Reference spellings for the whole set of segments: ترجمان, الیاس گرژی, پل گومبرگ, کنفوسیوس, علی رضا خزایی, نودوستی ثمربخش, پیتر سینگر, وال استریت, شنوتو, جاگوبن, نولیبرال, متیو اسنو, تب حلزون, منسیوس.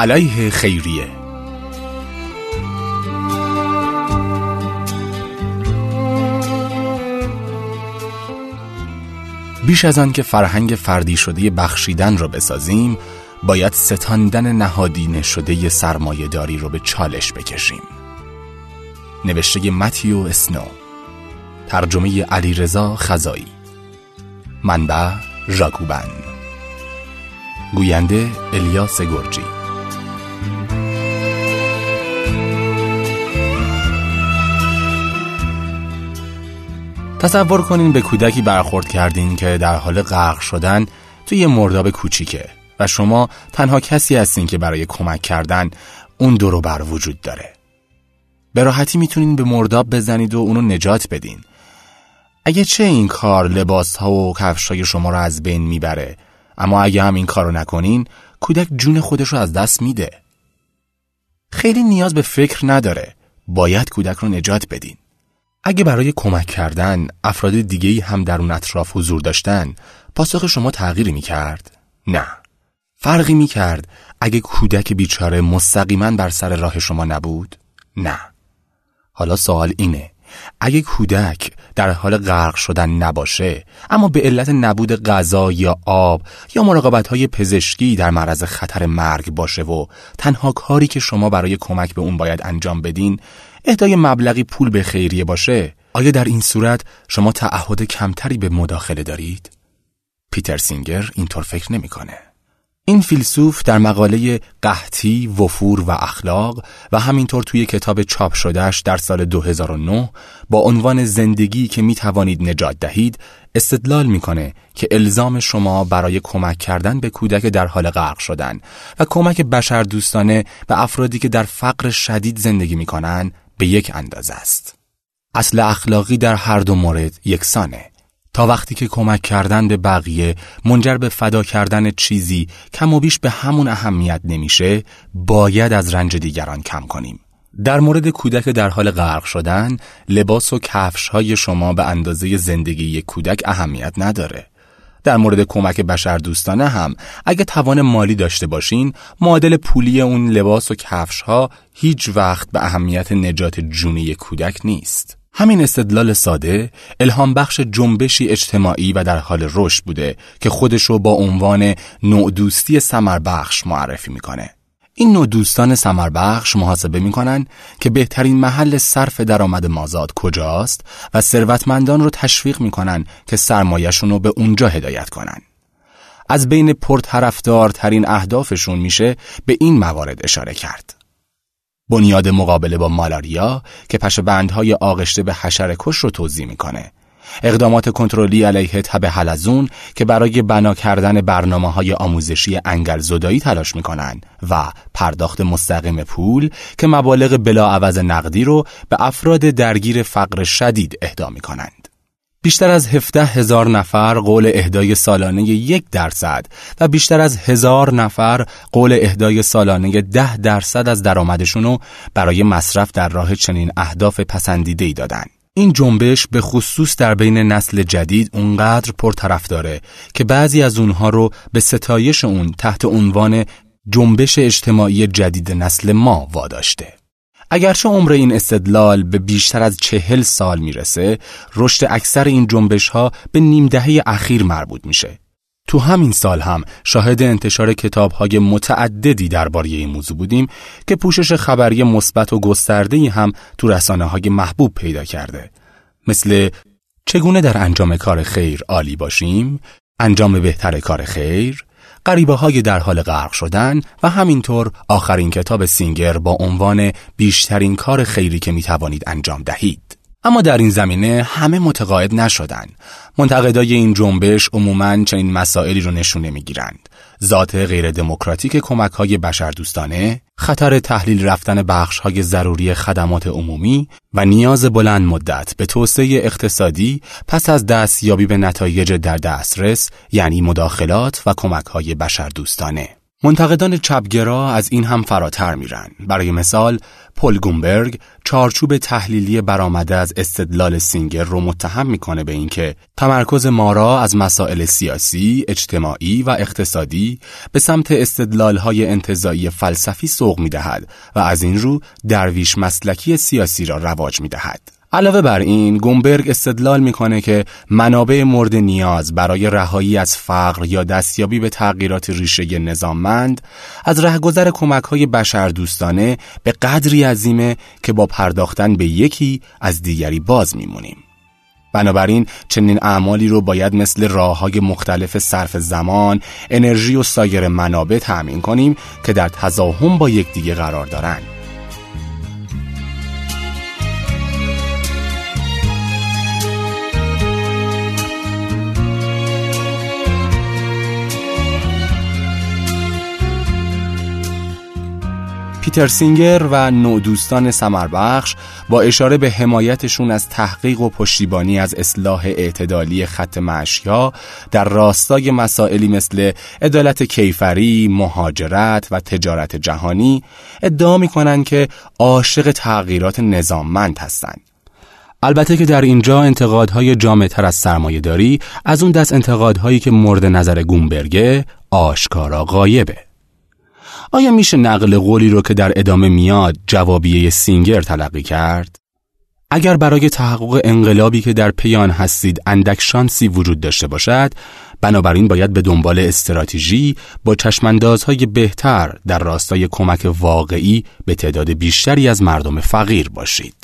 علیه خیریه. بیش از آن که فرهنگ فردی شده بخشیدن رو بسازیم، باید ستاندن نهادینه شده سرمایه‌داری رو به چالش بکشیم. نوشته متیو اسنو، ترجمه علی رضا خزایی، منبع جاگوبن، گوینده الیاس گرژی. تصور کنین به کودکی برخورد کردین که در حال غرق شدن توی مرداب کوچیکه و شما تنها کسی هستین که برای کمک کردن اون دورو بر وجود داره. به راحتی میتونین به مرداب بزنید و اونو نجات بدین. اگه چه این کار لباس ها و کفش های شما رو از بین میبره، اما اگه هم این کارو نکنین، کودک جون خودش رو از دست میده. خیلی نیاز به فکر نداره. باید کودک رو نجات بدین. اگه برای کمک کردن افراد دیگه‌ای هم در اون اطراف حضور داشتن، پاسخ شما تغییری می‌کرد؟ نه. فرقی می‌کرد اگه کودک بیچاره مستقیما بر سر راه شما نبود؟ نه. حالا سوال اینه، اگه کودک در حال غرق شدن نباشه اما به علت نبود غذا یا آب یا مراقبت‌های پزشکی در معرض خطر مرگ باشه و تنها کاری که شما برای کمک به اون باید انجام بدین اهدای مبلغی پول به خیریه باشه، آیا در این صورت شما تعهد کمتری به مداخله دارید؟ پیتر سینگر اینطور فکر نمی‌کنه. این فیلسوف در مقاله قحطی، وفور و اخلاق و همینطور توی کتاب چاپ شدهش در سال 2009 با عنوان زندگی که می توانید نجات دهید استدلال می کنه که الزام شما برای کمک کردن به کودک در حال غرق شدن و کمک بشردوستانه به افرادی که در فقر شدید زندگی می کنن به یک اندازه است. اصل اخلاقی در هر دو مورد یکسانه. تا وقتی که کمک کردن به بقیه منجر به فدا کردن چیزی کم و بیش به همون اهمیت نمیشه، باید از رنج دیگران کم کنیم. در مورد کودک در حال غرق شدن، لباس و کفش‌های شما به اندازه زندگی یک کودک اهمیت نداره. در مورد کمک بشردوستانه هم، اگه توان مالی داشته باشین، معادل پولی اون لباس و کفش‌ها هیچ وقت به اهمیت نجات جون یک کودک نیست. همین استدلال ساده الهام بخش جنبشی اجتماعی و در حال رشد بوده که خودشو با عنوان نوع دوستی ثمربخش معرفی میکنه. این نوع دوستان ثمربخش محاسبه میکنن که بهترین محل صرف درآمد مازاد کجاست و ثروتمندان رو تشویق میکنن که سرمایه‌شون رو به اونجا هدایت کنن. از بین پرطرفدارترین اهدافشون میشه به این موارد اشاره کرد: بنیاد مقابله با مالاریا که پشه‌بندهای آغشته به حشره‌کش رو توضیح می‌کنه، اقدامات کنترلی علیه تب حلزون که برای بنا کردن برنامه‌های آموزشی انگل‌زدایی تلاش می‌کنن و پرداخت مستقیم پول که مبالغ بلاعوض نقدی رو به افراد درگیر فقر شدید اهدا می‌کنند. بیشتر از 17,000 نفر قول اهدای سالانه 1% و بیشتر از 1000 نفر قول اهدای سالانه 10% از درآمدشون برای مصرف در راه چنین اهداف پسندیده‌ای دادن. این جنبش به خصوص در بین نسل جدید اونقدر پرطرفداره که بعضی از اونها رو به ستایش اون تحت عنوان جنبش اجتماعی جدید نسل ما واداشته. اگرچه عمر این استدلال به بیشتر از 40 سال میرسه، رشد اکثر این جنبش‌ها به نیم دهه اخیر مربوط میشه. تو همین سال هم شاهد انتشار کتاب‌های متعددی درباره این موضوع بودیم که پوشش خبری مثبت و گسترده‌ای هم تو رسانه‌های محبوب پیدا کرده، مثل چگونه در انجام کار خیر عالی باشیم، انجام بهتر کار خیر، غریبه‌های در حال غرق شدن و همینطور آخرین کتاب سینگر با عنوان بیشترین کار خیری که می‌توانید انجام دهید. اما در این زمینه همه متقاعد نشدن. منتقدای این جنبش عموماً چنین مسائلی رو نشونه می‌گیرند: ذات غیر دموکراتیک کمک‌های بشردوستانه، خطر تحلیل رفتن بخش‌های ضروری خدمات عمومی و نیاز بلند مدت به توسعه اقتصادی پس از دستیابی به نتایج در دسترس، یعنی مداخلات و کمک‌های بشردوستانه. منتقدان چپگرا از این هم فراتر میرن. برای مثال پل گومبرگ چارچوب تحلیلی برآمده از استدلال سینگر رو متهم میکنه به اینکه تمرکز ما را از مسائل سیاسی، اجتماعی و اقتصادی به سمت استدلال‌های انتزاعی فلسفی سوق میدهد و از این رو درویش مسلکی سیاسی را رواج میدهد. علاوه بر این، گومبرگ استدلال میکنه که منابع مورد نیاز برای رهایی از فقر یا دستیابی به تغییرات ریشه نظاممند از رهگذر کمک‌های بشردوستانه به قدری عظیمه که با پرداختن به یکی از دیگری باز میمونیم. بنابراین چنین اعمالی رو باید مثل راه‌های مختلف صرف زمان، انرژی و سایر منابع تامین کنیم که در تضاهم با یکدیگر قرار دارن. پیتر سینگر و نودوستان سمربخش با اشاره به حمایتشون از تحقیق و پشتیبانی از اصلاح اعتدالی خط معاش‌ها در راستای مسائلی مثل عدالت کیفری، مهاجرت و تجارت جهانی ادعا می‌کنند که عاشق تغییرات نظاممند هستند. البته که در اینجا انتقادهای جامع‌تر از سرمایه‌داری از اون دست انتقادهایی که مورد نظر گومبرگ آشکارا غایبه. آیا میشه نقل قولی رو که در ادامه میاد جوابیه سینگر تلقی کرد؟ اگر برای تحقق انقلابی که در پی آن هستید اندک شانسی وجود داشته باشد، بنابراین باید به دنبال استراتژی با چشماندازهای بهتر در راستای کمک واقعی به تعداد بیشتری از مردم فقیر باشید.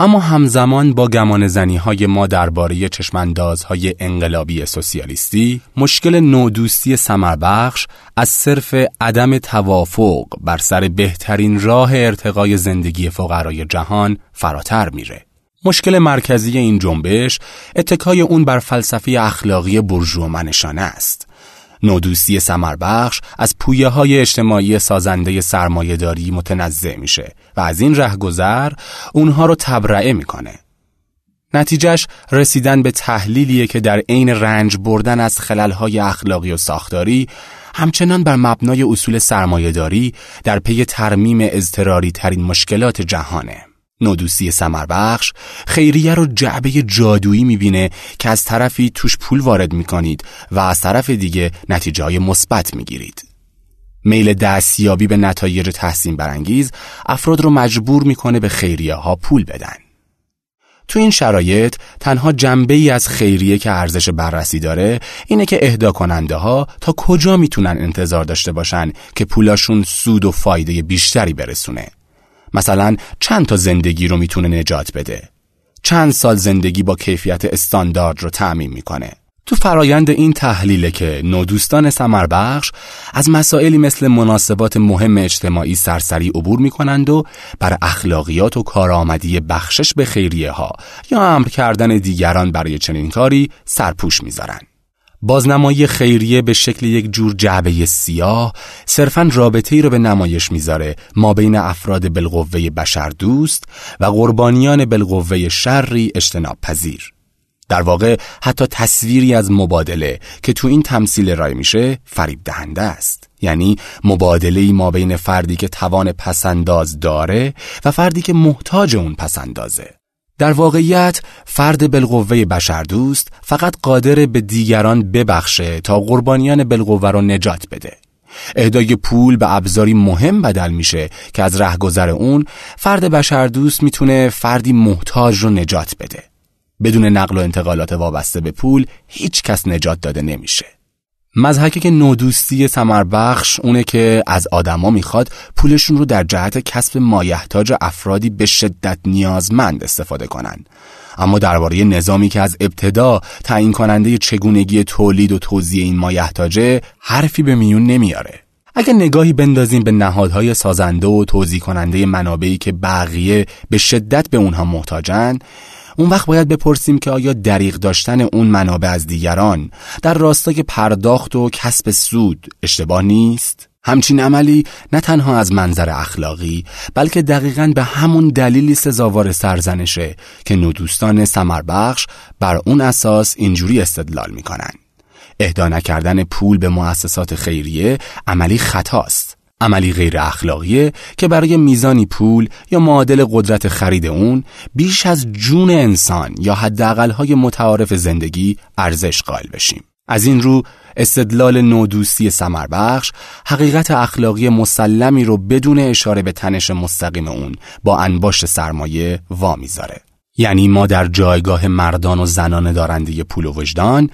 اما همزمان با گمانه‌زنی‌های ما درباره چشماندازهای انقلابی سوسیالیستی، مشکل نودوستی ثمربخش از صرف عدم توافق بر سر بهترین راه ارتقای زندگی فقرای جهان فراتر میره. مشکل مرکزی این جنبش اتکای اون بر فلسفه اخلاقی بورژوامنشانه است. نودوستی ثمربخش از پویه‌های اجتماعی سازنده سرمایه‌داری متنزع میشه و از این رهگذر اونها رو تبرئه میکنه. نتیجهش رسیدن به تحلیلیه که در عین رنج بردن از خلل‌های اخلاقی و ساختاری همچنان بر مبنای اصول سرمایه‌داری در پی ترمیم اضطراری ترین مشکلات جهانه. نودوستی ثمربخش خیریه رو جعبه جادویی میبینه که از طرفی توش پول وارد میکنید و از طرف دیگه نتیجه‌های مثبت میگیرید. میل دستیابی به نتایج تحسین برانگیز افراد رو مجبور میکنه به خیریه ها پول بدن. تو این شرایط تنها جنبه‌ای از خیریه که ارزش بررسی داره اینه که اهدا کننده ها تا کجا میتونن انتظار داشته باشن که پولاشون سود و فایده بیشتری برسونه. مثلا چند تا زندگی رو میتونه نجات بده؟ چند سال زندگی با کیفیت استاندارد رو تضمین میکنه؟ تو فرایند این تحلیله که نودوستان ثمربخش از مسائلی مثل مناسبات مهم اجتماعی سرسری عبور میکنند و بر اخلاقیات و کارآمدی بخشش به خیریه ها یا امر کردن دیگران برای چنین کاری سرپوش میذارن. بازنمایی خیریه به شکل یک جور جعبه سیاه صرفاً رابطه‌ای رو به نمایش میذاره ما بین افراد بالقوه بشردوست و قربانیان بالقوه شری اجتناب پذیر. در واقع حتی تصویری از مبادله که تو این تمثیل ارائه میشه فریب دهنده است. یعنی مبادله‌ای ما بین فردی که توان پسنداز داره و فردی که محتاج اون پسندازه. در واقعیت فرد بالقوه بشردوست فقط قادر به دیگران ببخشه تا قربانیان بالقوه را نجات بده. اهدای پول به ابزاری مهم بدل میشه که از رهگذر اون فرد بشردوست میتونه فردی محتاج رو نجات بده. بدون نقل و انتقالات وابسته به پول هیچ کس نجات داده نمیشه. مضحکه که نودوستی ثمربخش اونه که از آدما میخواد پولشون رو در جهت کسب مایحتاج افرادی به شدت نیازمند استفاده کنن، اما درباره نظامی که از ابتدا تعیین کننده چگونگی تولید و توزیع این مایحتاجه حرفی به میون نمیاره. اگر نگاهی بندازیم به نهادهای سازنده و توزیع کننده منابعی که بقیه به شدت به اونها محتاجن، اون وقت باید بپرسیم که آیا دریغ داشتن اون منابع از دیگران در راستای پرداخت و کسب سود اشتباه نیست؟ همچین عملی نه تنها از منظر اخلاقی بلکه دقیقاً به همون دلیلی سزاوار سرزنشه که نودوستان ثمربخش بر اون اساس اینجوری استدلال میکنن. اهدا نکردن پول به مؤسسات خیریه عملی خطاست، عملی غیر اخلاقیه که برای میزانی پول یا معادل قدرت خرید اون بیش از جون انسان یا حداقل‌های متعارف زندگی ارزش قائل بشیم. از این رو استدلال نودوستی ثمربخش حقیقت اخلاقی مسلمی رو بدون اشاره به تنش مستقیم اون با انباشت سرمایه وامیزاره. یعنی ما در جایگاه مردان و زنان دارنده پول و وجدان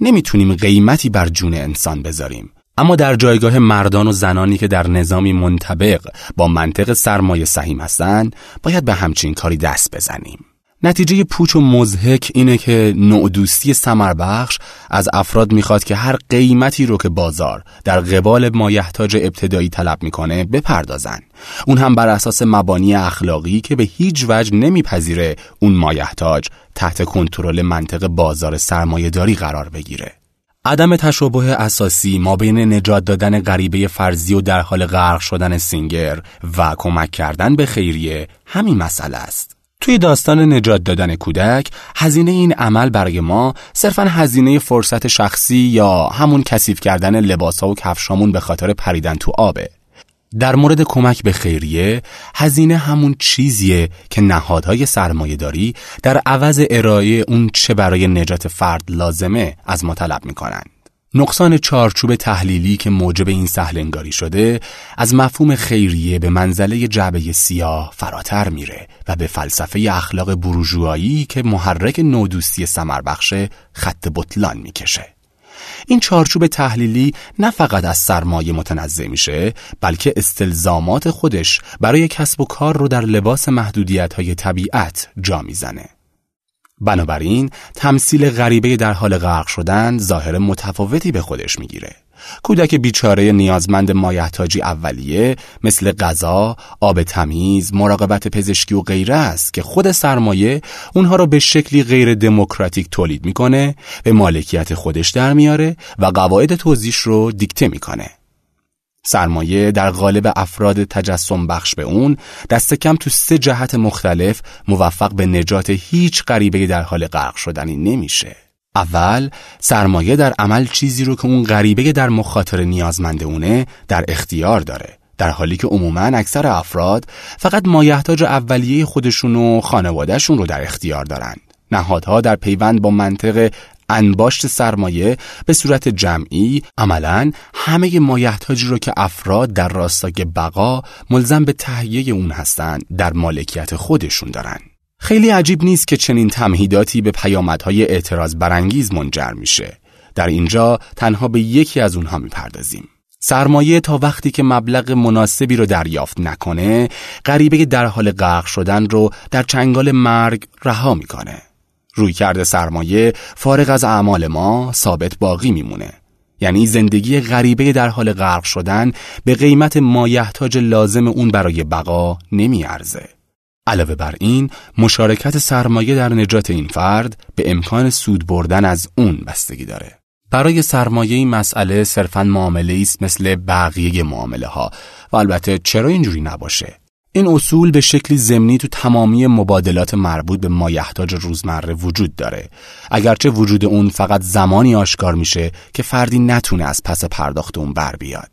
نمیتونیم قیمتی بر جون انسان بذاریم، اما در جایگاه مردان و زنانی که در نظامی منطبق با منطق سرمایه سهیم هستن باید به همچین کاری دست بزنیم. نتیجه پوچ و مضحک اینه که نودوستی ثمربخش از افراد میخواد که هر قیمتی رو که بازار در قبال مایحتاج ابتدایی طلب میکنه بپردازن، اون هم بر اساس مبانی اخلاقی که به هیچ وجه نمیپذیره اون مایحتاج تحت کنترل منطق بازار سرمایه‌داری قرار بگیره. عدم تشابه اساسی مابین نجات دادن غریبه فرضی و در حال غرق شدن سینگر و کمک کردن به خیریه همین مسئله است. توی داستان نجات دادن کودک، هزینه این عمل برای ما صرفاً هزینه فرصت شخصی یا همون کثیف کردن لباس‌ها و کفشامون به خاطر پریدن تو آبه. در مورد کمک به خیریه، هزینه همون چیزیه که نهادهای سرمایه‌داری در عوض ارائه اون چه برای نجات فرد لازمه از ما طلب می‌کنن. نقصان چارچوب تحلیلی که موجب این سهل‌انگاری شده از مفهوم خیریه به منزله جعبه سیاه فراتر میره و به فلسفه اخلاق بورژوایی که محرک نودوستی ثمربخش خط بطلان میکشه. این چارچوب تحلیلی نه فقط از سرمایه متنزع میشه، بلکه استلزامات خودش برای کسب و کار رو در لباس محدودیت‌های طبیعت جا میزنه. بنابراین تمثیل غریبه در حال غرق شدن ظاهر متفاوتی به خودش میگیره. کودک بیچاره نیازمند مایحتاجی اولیه مثل غذا، آب تمیز، مراقبت پزشکی و غیره است که خود سرمایه اونها را به شکلی غیر دموکراتیک تولید میکنه، به مالکیت خودش در میاره و قواعد توزیعش رو دیکته میکنه. سرمایه در قالب افراد تجسم بخش به اون دست کم تو 3 جهت مختلف موفق به نجات هیچ غریبه در حال غرق شدنی نمیشه. اول، سرمایه در عمل چیزی رو که اون غریبه در مخاطره نیازمند اونه در اختیار داره، در حالی که عموماً اکثر افراد فقط مایحتاج اولیه خودشون و خانوادهشون رو در اختیار دارن. نهادها در پیوند با منطق انباشت سرمایه به صورت جمعی عملاً همه مایحتاجی رو که افراد در راستای بقا ملزم به تهیه اون هستند در مالکیت خودشون دارن. خیلی عجیب نیست که چنین تمهیداتی به پیامدهای اعتراض برانگیز منجر میشه. در اینجا تنها به یکی از اونها میپردازیم. سرمایه تا وقتی که مبلغ مناسبی رو دریافت نکنه، غریبه در حال غرق شدن رو در چنگال مرگ رها میکنه. رویکرد سرمایه فارغ از اعمال ما ثابت باقی میمونه. یعنی زندگی غریبه در حال غرق شدن به قیمت مایحتاج لازم اون برای بقا نمیارزه. علاوه بر این، مشارکت سرمایه در نجات این فرد به امکان سود بردن از اون بستگی داره. برای سرمایه این مسئله صرفاً معامله‌ای است مثل بقیه معامله‌ها و البته چرا اینجوری نباشه؟ این اصول به شکلی ضمنی تو تمامی مبادلات مربوط به مایحتاج روزمره وجود داره، اگرچه وجود اون فقط زمانی آشکار میشه که فردی نتونه از پس پرداخت اون بر بیاد.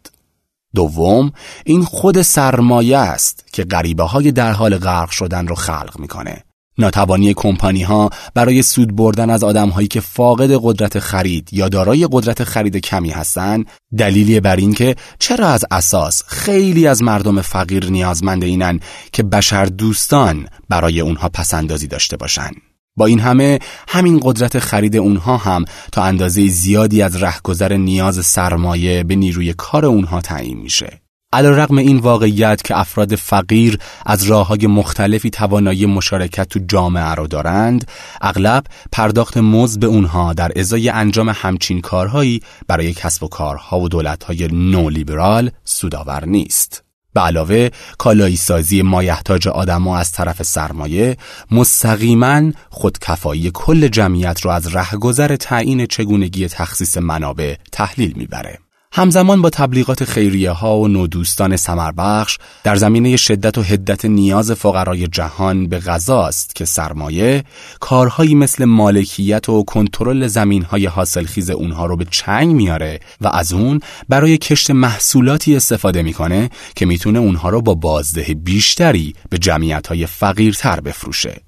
دوم، این خود سرمایه است که غریبه های در حال غرق شدن رو خلق میکنه. ناتوانی کمپانی ها برای سود بردن از آدم هایی که فاقد قدرت خرید یا دارای قدرت خرید کمی هستن دلیلی بر این که چرا از اساس خیلی از مردم فقیر نیازمند اینن که بشر دوستان برای اونها پسندازی داشته باشن. با این همه همین قدرت خرید اونها هم تا اندازه زیادی از رهگذر نیاز سرمایه به نیروی کار اونها تعیین میشه. علیرغم این واقعیت که افراد فقیر از راه‌های مختلفی توانایی مشارکت تو جامعه را دارند، اغلب پرداخت مزد به اونها در ازای انجام همچین کارهایی برای کسب و کارها و دولت‌های نولیبرال سودآور نیست. به علاوه کالایی سازی مایحتاج آدم‌ها از طرف سرمایه مستقیما خودکفایی کل جمعیت را از رهگذر تعیین چگونگی تخصیص منابع تحلیل می‌بره. همزمان با تبلیغات خیریه ها و نودوستان ثمربخش در زمینه شدت و حدت نیاز فقرای جهان به غذا است که سرمایه کارهایی مثل مالکیت و کنترل زمینهای حاصلخیز اونها رو به چنگ میاره و از اون برای کشت محصولاتی استفاده میکنه که میتونه اونها رو با بازده بیشتری به جمعیت‌های فقیرتر بفروشه.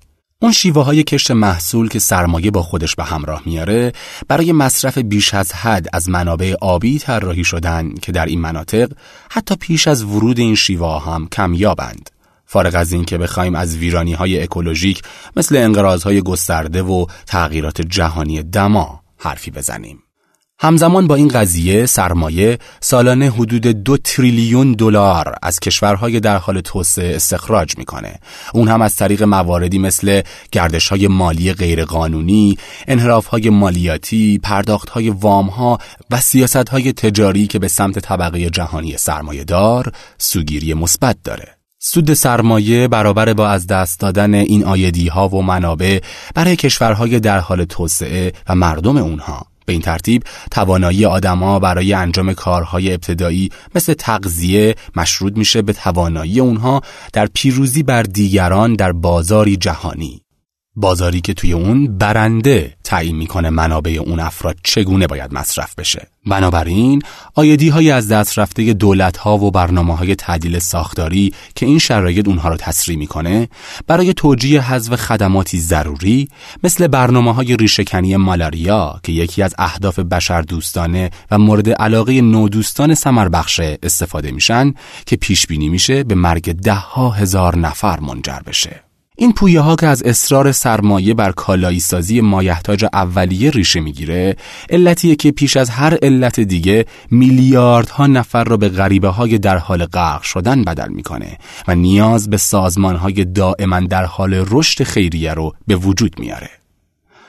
اون شیوه های کشت محصول که سرمایه با خودش به همراه میاره برای مصرف بیش از حد از منابع آبی طراحی شدن که در این مناطق حتی پیش از ورود این شیوه ها هم کمیابند. فارغ از این که بخوایم از ویرانی های اکولوژیک مثل انقراض های گسترده و تغییرات جهانی دما حرفی بزنیم. همزمان با این قضیه سرمایه سالانه حدود 2 تریلیون دلار از کشورهای در حال توسعه استخراج میکنه. اون هم از طریق مواردی مثل گردش‌های مالی غیرقانونی، انحراف‌های مالیاتی، پرداخت‌های وام‌ها و سیاست‌های تجاری که به سمت طبقه جهانی سرمایه‌دار سوگیری مثبت داره. سود سرمایه برابر با از دست دادن این آیدی‌ها و منابع برای کشورهای در حال توسعه و مردم اونها. به این ترتیب توانایی آدم‌ها برای انجام کارهای ابتدایی مثل تغذیه مشروط میشه به توانایی اونها در پیروزی بر دیگران در بازاری جهانی، بازاری که توی اون برنده تعیین میکنه منابع اون افراد چگونه باید مصرف بشه. بنابراین آیدی‌های از دست رفته دولت‌ها و برنامه‌های تعدیل ساختاری که این شرایط اونها رو تسریع میکنه برای توجیه حذف خدماتی ضروری مثل برنامه‌های ریشه‌کنی مالاریا که یکی از اهداف بشردوستانه و مورد علاقه نودوستان ثمربخش استفاده میشن که پیش بینی میشه به مرگ ده‌ها هزار نفر منجر بشه. این پویه‌ها که از اصرار سرمایه بر کالایی سازی مایحتاج اولیه ریشه میگیره، علتیه که پیش از هر علت دیگه میلیاردها نفر را به غریبه‌های در حال غرق شدن بدل میکنه و نیاز به سازمان‌های دائما در حال رشد خیریه رو به وجود میاره.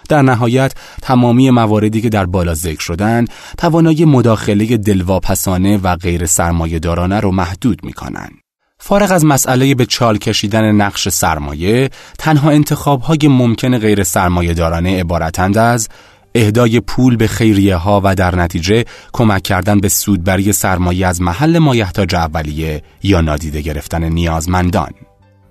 در نهایت تمامی مواردی که در بالا ذکر شدن، توانایی مداخله دلواپسانه و غیر سرمایه‌دارانه رو محدود میکنن. فارغ از مسئله به چال کشیدن نقش سرمایه، تنها انتخاب‌های ممکن غیر سرمایه‌دارانه عبارتند از اهدای پول به خیریه‌ها و در نتیجه کمک کردن به سودبری سرمایه از محل مایحتاج اولیه یا نادیده گرفتن نیازمندان.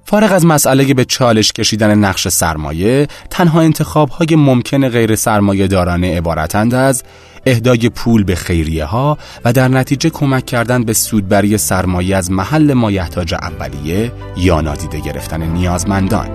فارغ از مسئله به چالش کشیدن نقش سرمایه، تنها انتخاب‌های ممکن غیر سرمایه‌دارانه عبارتند از اهدای پول به خیریه‌ها و در نتیجه کمک کردن به سودبری سرمایه از محل مایحتاج اولیه یا نادیده گرفتن نیازمندان.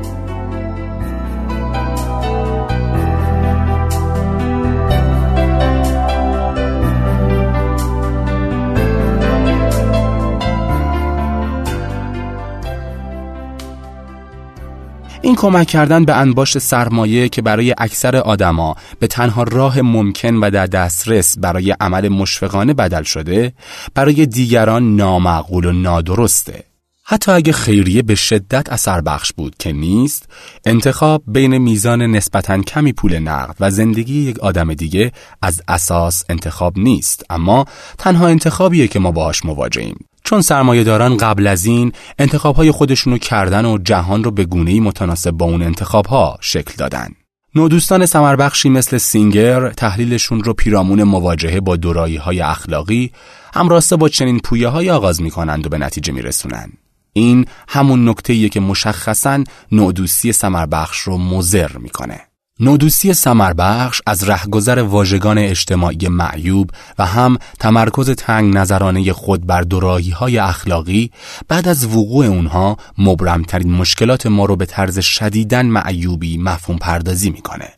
این کمک کردن به انباشت سرمایه که برای اکثر آدما به تنها راه ممکن و در دسترس برای عمل مشفقانه بدل شده، برای دیگران نامعقول و نادرسته. حتی اگه خیریه به شدت اثر بخش بود که نیست، انتخاب بین میزان نسبتاً کمی پول نقد و زندگی یک آدم دیگه از اساس انتخاب نیست، اما تنها انتخابیه که ما باهاش مواجهیم. چون سرمایه‌داران قبل از این انتخاب‌های خودشونو کردن و جهان رو به گونه‌ای متناسب با اون انتخاب‌ها شکل دادن. نودوستان ثمربخشی مثل سینگر تحلیلشون رو پیرامون مواجهه با دورایی‌های اخلاقی همراسته با چنین پویه‌های آغاز می‌کنند و به نتیجه می‌رسونن. این همون نکته‌ایه که مشخصاً نودوستی ثمربخش رو مضر می‌کنه. نودوستی ثمربخش از رهگذر واژگان اجتماعی معیوب و هم تمرکز تنگ نظرانه خود بر دوراهی‌های اخلاقی بعد از وقوع اونها مبرم‌ترین مشکلات ما رو به طرز شدیداً معیوبی مفهوم پردازی می‌کنه.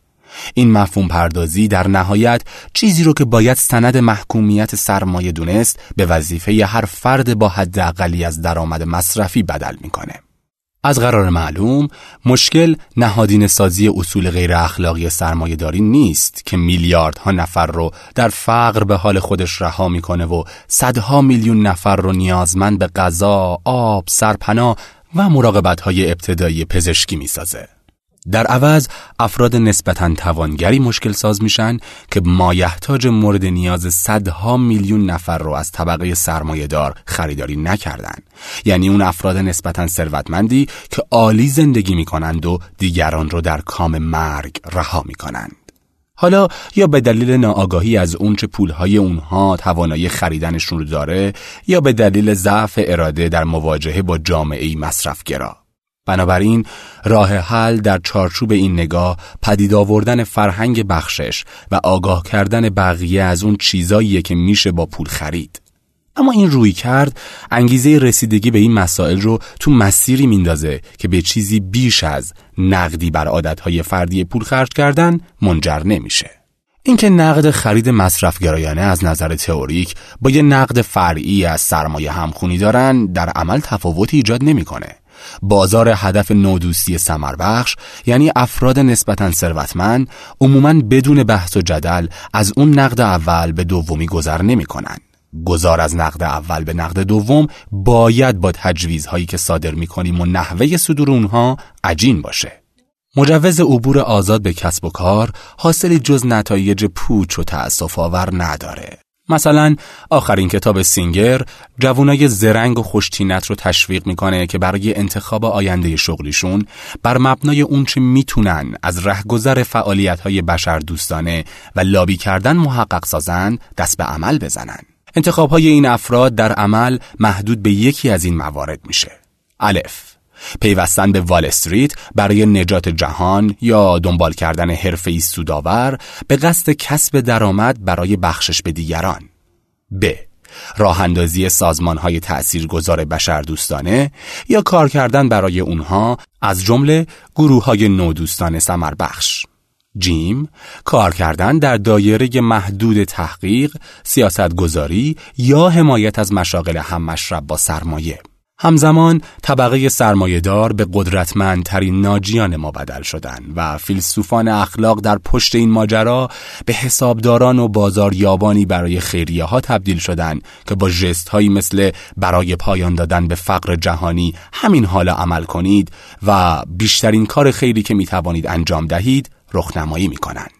این مفهوم پردازی در نهایت چیزی رو که باید سند محکومیت سرمایه دونست به وظیفه هر فرد با حداقلی از درآمد مصرفی بدل می‌کنه. از قرار معلوم مشکل نهادین سازی اصول غیر اخلاقی سرمایه داری نیست که میلیاردها نفر رو در فقر به حال خودش رها میکنه و صدها میلیون نفر رو نیازمند به غذا، آب، سرپناه و مراقبت های ابتدایی پزشکی میسازه. در عوض افراد نسبتاً توانگری مشکل ساز میشن که مایحتاج مورد نیاز صدها میلیون نفر رو از طبقه سرمایه دار خریداری نکردن، یعنی اون افراد نسبتاً ثروتمندی که عالی زندگی میکنند و دیگران رو در کام مرگ رها میکنند. حالا یا به دلیل ناآگاهی از اون چه پولهای اونها توانایی خریدنشون رو داره یا به دلیل ضعف اراده در مواجهه با جامعه‌ای مصرفگرا. بنابراین راه حل در چارچوب این نگاه پدید آوردن فرهنگ بخشش و آگاه کردن بقیه از اون چیزاییه که میشه با پول خرید. اما این رویکرد انگیزه رسیدگی به این مسائل رو تو مسیری میندازه که به چیزی بیش از نقدی بر عادتهای فردی پول خرج کردن منجر نمیشه. اینکه نقد خرید مصرفگرایانه از نظر تئوریک با یه نقد فرعی از سرمایه همخونی دارن، در عمل تفاوتی ایجاد نمیکنه. بازار هدف نودوستی ثمربخش، یعنی افراد نسبتاً ثروتمند، عموماً بدون بحث و جدل از اون نقد اول به دومی گذر نمیکنن. گذار از نقد اول به نقد دوم باید با تجویزهایی که صادر می‌کنیم و نحوه صدور اونها عجین باشه. مجوز عبور آزاد به کسب و کار حاصلی جز نتایج پوچ و تأسف‌آور نداره. مثلا آخرین کتاب سینگر جوانای زرنگ و خوش‌طینت رو تشویق می‌کنه که برای انتخاب آینده شغلیشون بر مبنای اونچه میتونن از رهگذر فعالیت‌های بشردوستانه و لابی کردن محقق سازن دست به عمل بزنن. انتخاب‌های این افراد در عمل محدود به یکی از این موارد میشه. الف، پیوستن به وال استریت برای نجات جهان یا دنبال کردن حرفه‌ای سودآور به قصد کسب درآمد برای بخشش به دیگران. ب، راه‌اندازی سازمان‌های تأثیرگذار بشردوستانه یا کار کردن برای اونها، از جمله گروه‌های نودوستانه ثمربخش. جیم، کار کردن در دایره محدود تحقیق، سیاستگذاری یا حمایت از مشاغل هم‌مشرب با سرمایه. همزمان طبقه سرمایه‌دار به قدرتمندترین ناجیان ما بدل شدن و فیلسوفان اخلاق در پشت این ماجرا به حسابداران و بازاریابانی برای خیریه‌ها تبدیل شدن که با ژست‌هایی مثل برای پایان دادن به فقر جهانی همین حالا عمل کنید و بیشترین کار خیری که می‌توانید انجام دهید رخنمایی می‌کنند.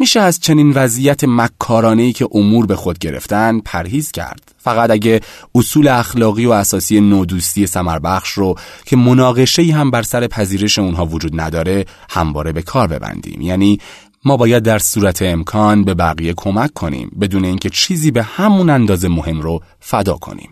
میشه از چنین وضعیت مکارانه‌ای که امور به خود گرفتن پرهیز کرد، فقط اگه اصول اخلاقی و اساسی نودوستی ثمربخش رو که مناقشه‌ای هم بر سر پذیرش اونها وجود نداره همواره به کار ببندیم. یعنی ما باید در صورت امکان به بقیه کمک کنیم بدون اینکه چیزی به همون اندازه مهم رو فدا کنیم.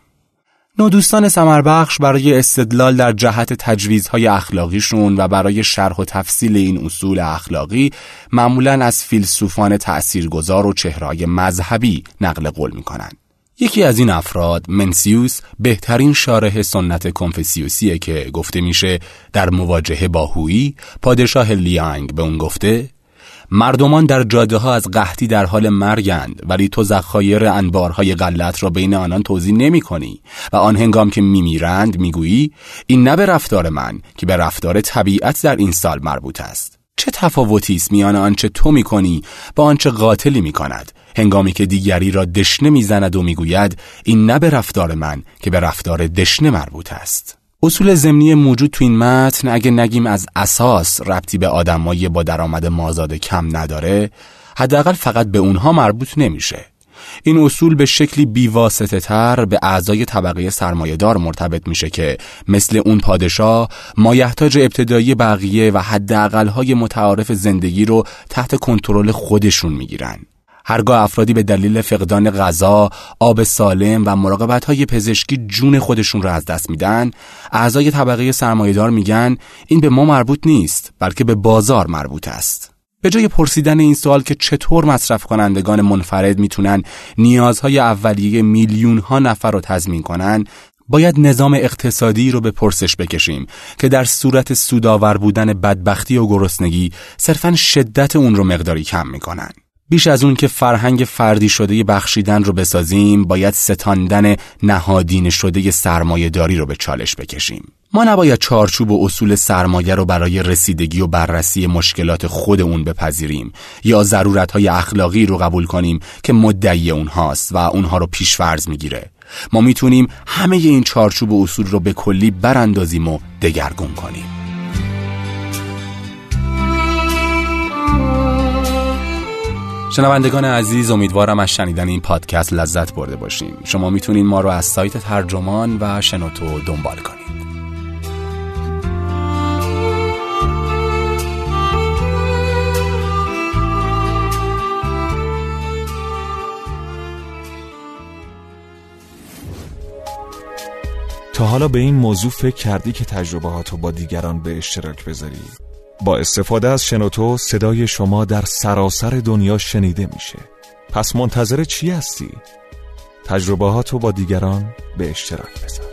نودوستان ثمربخش برای استدلال در جهت تجویزهای اخلاقیشون و برای شرح و تفصیل این اصول اخلاقی معمولاً از فیلسوفان تأثیرگذار و چهره‌های مذهبی نقل قول می‌کنند. یکی از این افراد، منسیوس، بهترین شارح سنت کنفوسیوسیه که گفته میشه در مواجهه با هویی، پادشاه لیانگ به اون گفته: مردمان در جاده ها از قحطی در حال مرگند، ولی تو ذخایر انبارهای غلت را بین آنان توزیع نمی کنی و آن هنگام که میمیرند میگویی این نه به رفتار من که به رفتار طبیعت در این سال مربوط است. چه تفاوتی است میان آنچه تو میکنی با آنچه قاتلی میکند هنگامی که دیگری را دشنه میزند و میگوید این نه به رفتار من که به رفتار دشنه مربوط است. اصول ضمنی موجود تو این متن اگه نگیم از اساس ربطی به آدمایی با درآمد مازاد کم نداره، حداقل فقط به اونها مربوط نمیشه. این اصول به شکلی بیواسطه تر به اعضای طبقه سرمایه‌دار مرتبط میشه که مثل اون پادشاه مایحتاج ابتدایی بقیه و حداقل‌های متعارف زندگی رو تحت کنترل خودشون میگیرن. هرگاه افرادی به دلیل فقدان غذا، آب سالم و مراقبت‌های پزشکی جون خودشون را از دست میدن، اعضای طبقه سرمایه‌دار میگن این به ما مربوط نیست، بلکه به بازار مربوط است. به جای پرسیدن این سوال که چطور مصرف کنندگان منفرد میتونن نیازهای اولیه میلیون‌ها نفر رو تضمین کنن، باید نظام اقتصادی رو به پرسش بکشیم که در صورت سودآور بودن بدبختی و گرسنگی صرفاً شدت اون رو مقداری کم میکنن. بیش از اون که فرهنگ فردی شده بخشیدن رو بسازیم، باید ستاندن نهادین شده سرمایه داری رو به چالش بکشیم. ما نباید چارچوب و اصول سرمایه رو برای رسیدگی و بررسی مشکلات خود اون بپذیریم یا ضرورت‌های اخلاقی رو قبول کنیم که مدعی اونهاست و اونها رو پیش‌فرض می‌گیره. ما میتونیم همه این چارچوب و اصول رو به کلی براندازیم و دگرگون کنیم. شنوندگان عزیز، امیدوارم از شنیدن این پادکست لذت برده باشین. شما میتونین ما رو از سایت ترجمان و شنوتو دنبال کنید. تا حالا به این موضوع فکر کردی که تجربهاتو با دیگران به اشتراک بذاری؟ با استفاده از شنوتو صدای شما در سراسر دنیا شنیده میشه. پس منتظر چی هستی؟ تجربهاتو با دیگران به اشتراک بذار.